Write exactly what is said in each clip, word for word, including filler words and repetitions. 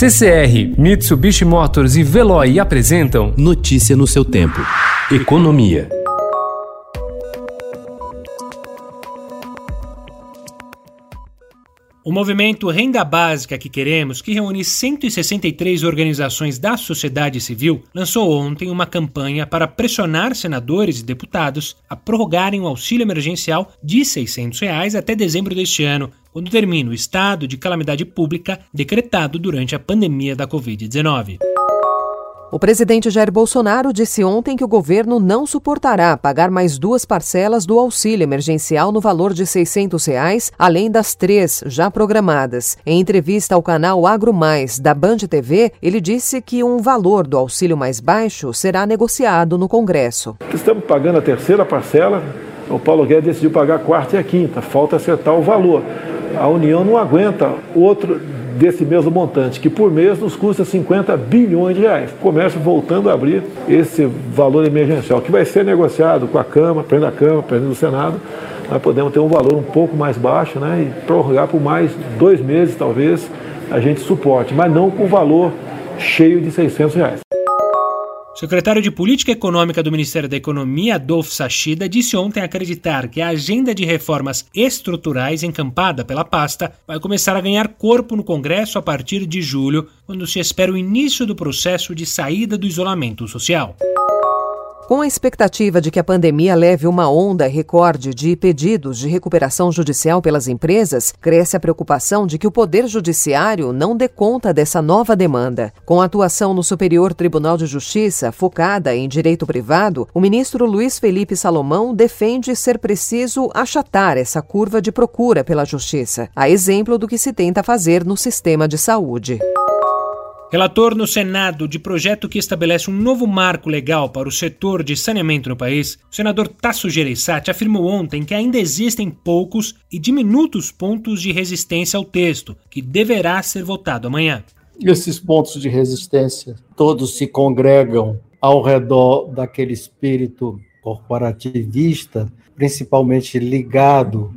C C R, Mitsubishi Motors e Veloi apresentam Notícia no seu tempo. Economia. O movimento Renda Básica que Queremos, que reúne cento e sessenta e três organizações da sociedade civil, lançou ontem uma campanha para pressionar senadores e deputados a prorrogarem o auxílio emergencial de seiscentos reais até dezembro deste ano, quando termina o estado de calamidade pública decretado durante a pandemia da covid dezenove. O presidente Jair Bolsonaro disse ontem que o governo não suportará pagar mais duas parcelas do auxílio emergencial no valor de seiscentos reais, além das três já programadas. Em entrevista ao canal Agro Mais da Band T V, ele disse que um valor do auxílio mais baixo será negociado no Congresso. Estamos pagando a terceira parcela, o Paulo Guedes decidiu pagar a quarta e a quinta, falta acertar o valor. A União não aguenta outro desse mesmo montante, que por mês nos custa cinquenta bilhões de reais. O comércio voltando a abrir esse valor emergencial, que vai ser negociado com a Câmara, presidente da Câmara, presidente do Senado. Nós podemos ter um valor um pouco mais baixo, né, e prorrogar por mais dois meses, talvez, a gente suporte, mas não com o valor cheio de seiscentos reais. O secretário de Política Econômica do Ministério da Economia, Adolfo Sachida, disse ontem acreditar que a agenda de reformas estruturais encampada pela pasta vai começar a ganhar corpo no Congresso a partir de julho, quando se espera o início do processo de saída do isolamento social. Com a expectativa de que a pandemia leve uma onda recorde de pedidos de recuperação judicial pelas empresas, cresce a preocupação de que o Poder Judiciário não dê conta dessa nova demanda. Com a atuação no Superior Tribunal de Justiça, focada em direito privado, o ministro Luiz Felipe Salomão defende ser preciso achatar essa curva de procura pela justiça, a exemplo do que se tenta fazer no sistema de saúde. Relator no Senado de projeto que estabelece um novo marco legal para o setor de saneamento no país, o senador Tasso Gereissati afirmou ontem que ainda existem poucos e diminutos pontos de resistência ao texto, que deverá ser votado amanhã. Esses pontos de resistência todos se congregam ao redor daquele espírito corporativista, principalmente ligado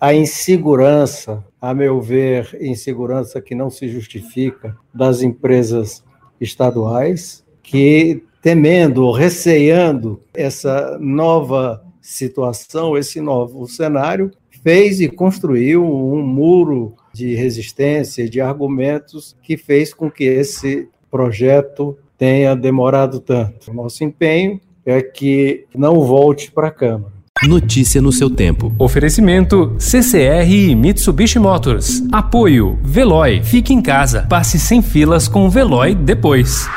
à insegurança, a meu ver, insegurança que não se justifica das empresas estaduais, que temendo, receando essa nova situação, esse novo cenário, fez e construiu um muro de resistência e de argumentos que fez com que esse projeto tenha demorado tanto. O nosso empenho é que não volte para a Câmara. Notícia no seu tempo. Oferecimento C C R e Mitsubishi Motors. Apoio Veloi. Fique em casa. Passe sem filas com o Veloi depois.